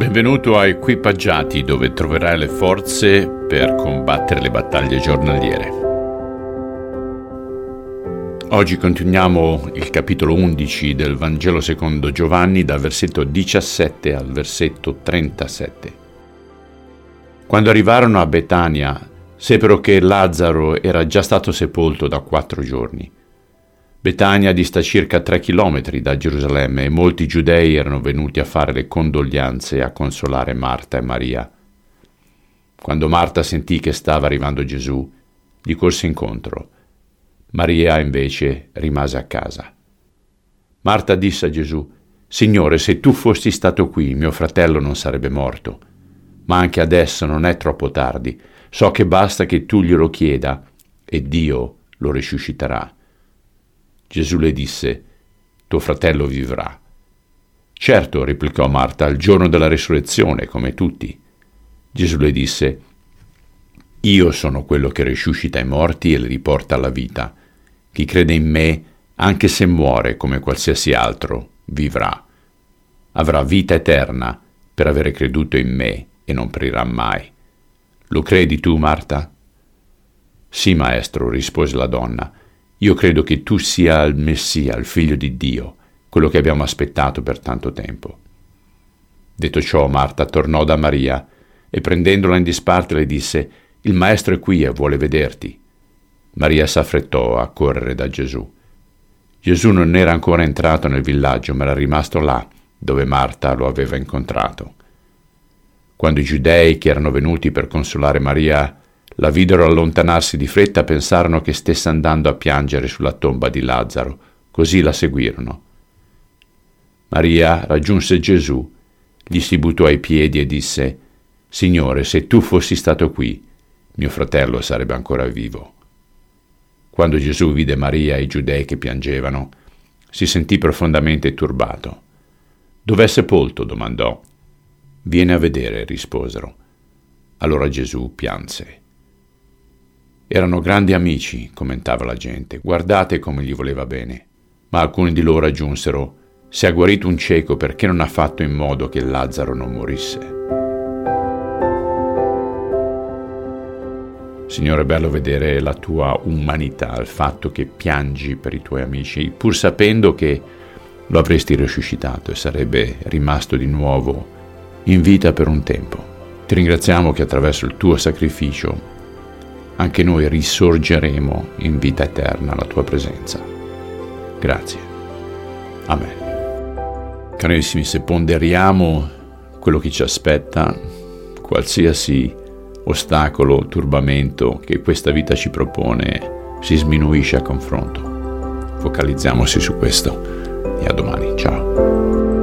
Benvenuto a Equipaggiati, dove troverai le forze per combattere le battaglie giornaliere. Oggi continuiamo il capitolo 11 del Vangelo secondo Giovanni, dal versetto 17 al versetto 37. Quando arrivarono a Betania, seppero che Lazzaro era già stato sepolto da 4 giorni. Betania dista circa 3 chilometri da Gerusalemme e molti giudei erano venuti a fare le condoglianze e a consolare Marta e Maria. Quando Marta sentì che stava arrivando Gesù, gli corse incontro. Maria invece rimase a casa. Marta disse a Gesù: «Signore, se tu fossi stato qui, mio fratello non sarebbe morto. Ma anche adesso non è troppo tardi. So che basta che tu glielo chieda e Dio lo risusciterà». Gesù le disse: «Tuo fratello vivrà». «Certo», replicò Marta, «al giorno della resurrezione, come tutti». Gesù le disse: «Io sono quello che risuscita i morti e li riporta alla vita. Chi crede in me, anche se muore come qualsiasi altro, vivrà. Avrà vita eterna per avere creduto in me e non perirà mai. Lo credi tu, Marta?» «Sì, maestro», rispose la donna. «Io credo che tu sia il Messia, il Figlio di Dio, quello che abbiamo aspettato per tanto tempo». Detto ciò, Marta tornò da Maria e prendendola in disparte le disse: «Il Maestro è qui e vuole vederti». Maria s'affrettò a correre da Gesù. Gesù non era ancora entrato nel villaggio, ma era rimasto là, dove Marta lo aveva incontrato. Quando i giudei che erano venuti per consolare Maria la videro allontanarsi di fretta, pensarono che stesse andando a piangere sulla tomba di Lazzaro, così la seguirono. Maria raggiunse Gesù, gli si buttò ai piedi e disse: «Signore, se tu fossi stato qui, mio fratello sarebbe ancora vivo». Quando Gesù vide Maria e i giudei che piangevano, si sentì profondamente turbato. «Dov'è sepolto?» domandò. «Vieni a vedere», risposero. Allora Gesù pianse. Erano grandi amici, commentava la gente, guardate come gli voleva bene. Ma alcuni di loro aggiunsero: se ha guarito un cieco, perché non ha fatto in modo che Lazzaro non morisse? Signore, è bello vedere la tua umanità, il fatto che piangi per i tuoi amici, pur sapendo che lo avresti risuscitato e sarebbe rimasto di nuovo in vita per un tempo. Ti ringraziamo che attraverso il tuo sacrificio anche noi risorgeremo in vita eterna alla tua presenza. Grazie. Amen. Carissimi, se ponderiamo quello che ci aspetta, qualsiasi ostacolo, turbamento che questa vita ci propone si sminuisce a confronto. Focalizziamoci su questo e a domani. Ciao.